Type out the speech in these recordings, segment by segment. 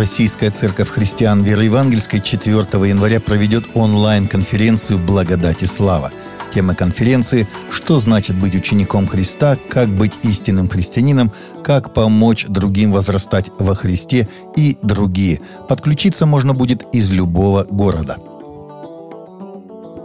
Российская Церковь Христиан Веры Евангельской 4 января проведет онлайн-конференцию «Благодать и слава». Тема конференции «Что значит быть учеником Христа? Как быть истинным христианином? Как помочь другим возрастать во Христе?» и другие. Подключиться можно будет из любого города.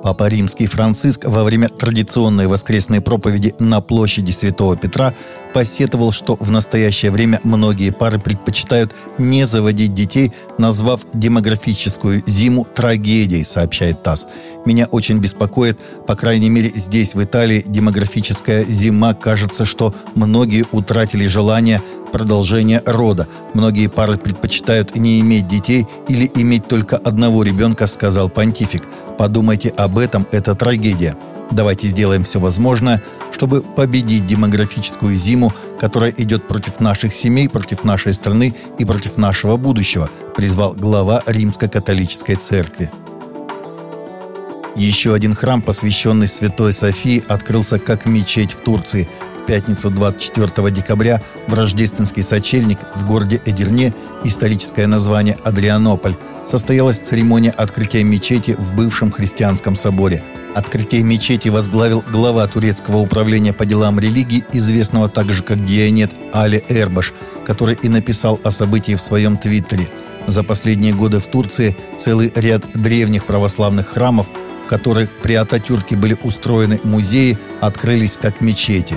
Папа Римский Франциск во время традиционной воскресной проповеди на площади Святого Петра посетовал, что в настоящее время многие пары предпочитают не заводить детей, назвав демографическую зиму трагедией, сообщает ТАСС. «Меня очень беспокоит, по крайней мере здесь, в Италии, демографическая зима. Кажется, что многие утратили желание продолжения рода. Многие пары предпочитают не иметь детей или иметь только одного ребенка», — сказал понтифик. «Подумайте об этом, это трагедия. Давайте сделаем все возможное, чтобы победить демографическую зиму, которая идет против наших семей, против нашей страны и против нашего будущего», — призвал глава Римско-католической церкви. Еще один храм, посвященный Святой Софии, открылся как мечеть в Турции. В пятницу 24 декабря в рождественский сочельник в городе Эдирне, историческое название Адрианополь, состоялась церемония открытия мечети в бывшем христианском соборе. Открытие мечети возглавил глава турецкого управления по делам религии, известного также как Диянет Али Эрбаш, который и написал о событии в своем твиттере. За последние годы в Турции целый ряд древних православных храмов, в которых при Ататюрке были устроены музеи, открылись как мечети.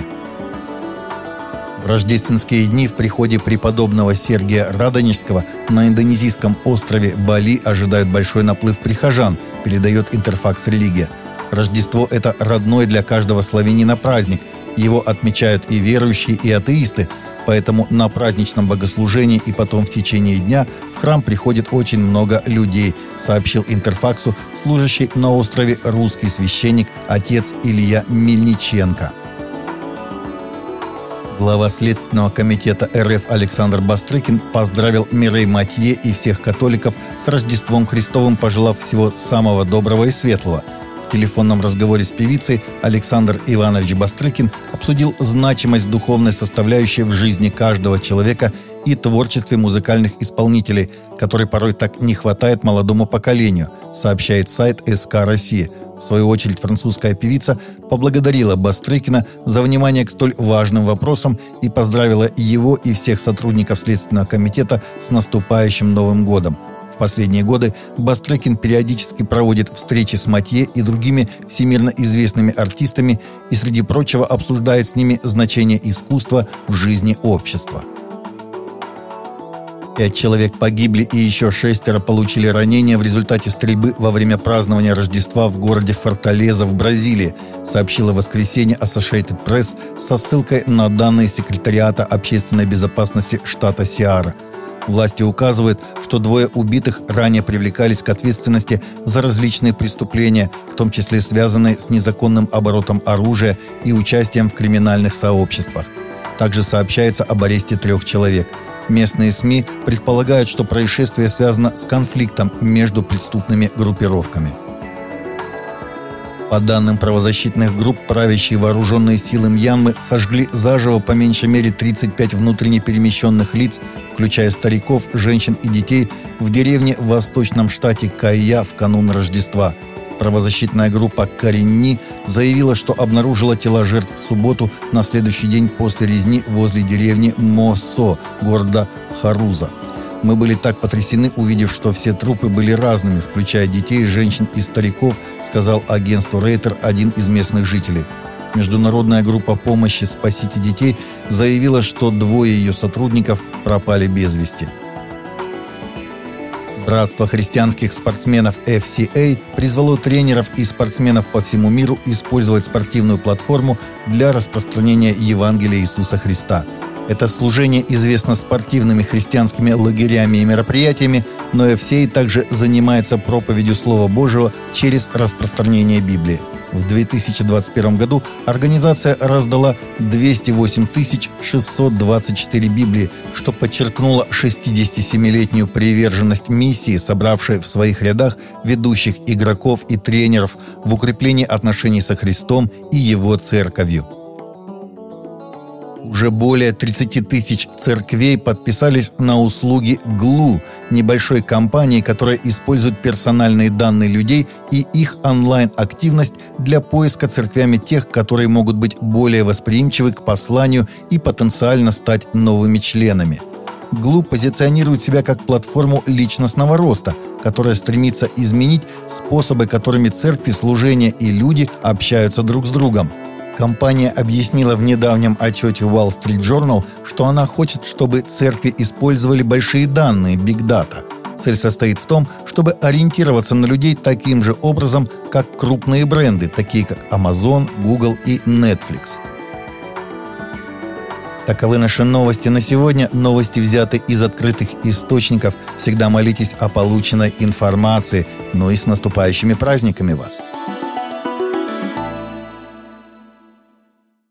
В рождественские дни в приходе преподобного Сергия Радонежского на индонезийском острове Бали ожидают большой наплыв прихожан, передает «Интерфакс-Религия». Рождество – это родной для каждого славянина праздник. Его отмечают и верующие, и атеисты. Поэтому на праздничном богослужении и потом в течение дня в храм приходит очень много людей, сообщил «Интерфаксу» служащий на острове русский священник отец Илья Мельниченко. Глава Следственного комитета РФ Александр Бастрыкин поздравил Мирей Матье и всех католиков с Рождеством Христовым, пожелав всего самого доброго и светлого. В телефонном разговоре с певицей Александр Иванович Бастрыкин обсудил значимость духовной составляющей в жизни каждого человека и творчестве музыкальных исполнителей, которой порой так не хватает молодому поколению, сообщает сайт СК России. В свою очередь, французская певица поблагодарила Бастрыкина за внимание к столь важным вопросам и поздравила его и всех сотрудников Следственного комитета с наступающим Новым годом. В последние годы Бастрыкин периодически проводит встречи с Матье и другими всемирно известными артистами и, среди прочего, обсуждает с ними значение искусства в жизни общества. 5 человек погибли и еще 6 получили ранения в результате стрельбы во время празднования Рождества в городе Форталеза в Бразилии, сообщила в воскресенье Associated Press со ссылкой на данные Секретариата общественной безопасности штата Сиара. Власти указывают, что 2 убитых ранее привлекались к ответственности за различные преступления, в том числе связанные с незаконным оборотом оружия и участием в криминальных сообществах. Также сообщается об аресте 3 человек. Местные СМИ предполагают, что происшествие связано с конфликтом между преступными группировками. По данным правозащитных групп, правящие вооруженные силы Мьянмы сожгли заживо по меньшей мере 35 внутренне перемещенных лиц, включая стариков, женщин и детей, в деревне в восточном штате Кайя в канун Рождества. Правозащитная группа «Коринна» заявила, что обнаружила тела жертв в субботу на следующий день после резни возле деревни Мосо, города Харуза. «Мы были так потрясены, увидев, что все трупы были разными, включая детей, женщин и стариков», — сказал агентству Рейтер один из местных жителей. Международная группа помощи «Спасите детей» заявила, что 2 ее сотрудников пропали без вести. Братство христианских спортсменов FCA призвало тренеров и спортсменов по всему миру использовать спортивную платформу для распространения Евангелия Иисуса Христа. Это служение известно спортивными христианскими лагерями и мероприятиями, но FCA также занимается проповедью Слова Божьего через распространение Библии. В 2021 году организация раздала 208 624 Библии, что подчеркнуло 67-летнюю приверженность миссии, собравшей в своих рядах ведущих игроков и тренеров в укреплении отношений со Христом и Его Церковью. Уже более 30 тысяч церквей подписались на услуги Glu, небольшой компании, которая использует персональные данные людей и их онлайн-активность для поиска церквями тех, которые могут быть более восприимчивы к посланию и потенциально стать новыми членами. Glu позиционирует себя как платформу личностного роста, которая стремится изменить способы, которыми церкви, служения и люди общаются друг с другом. Компания объяснила в недавнем отчете Wall Street Journal, что она хочет, чтобы церкви использовали большие данные Big Data. Цель состоит в том, чтобы ориентироваться на людей таким же образом, как крупные бренды, такие как Amazon, Google и Netflix. Таковы наши новости на сегодня. Новости взяты из открытых источников. Всегда молитесь о полученной информации. Ну и с наступающими праздниками вас!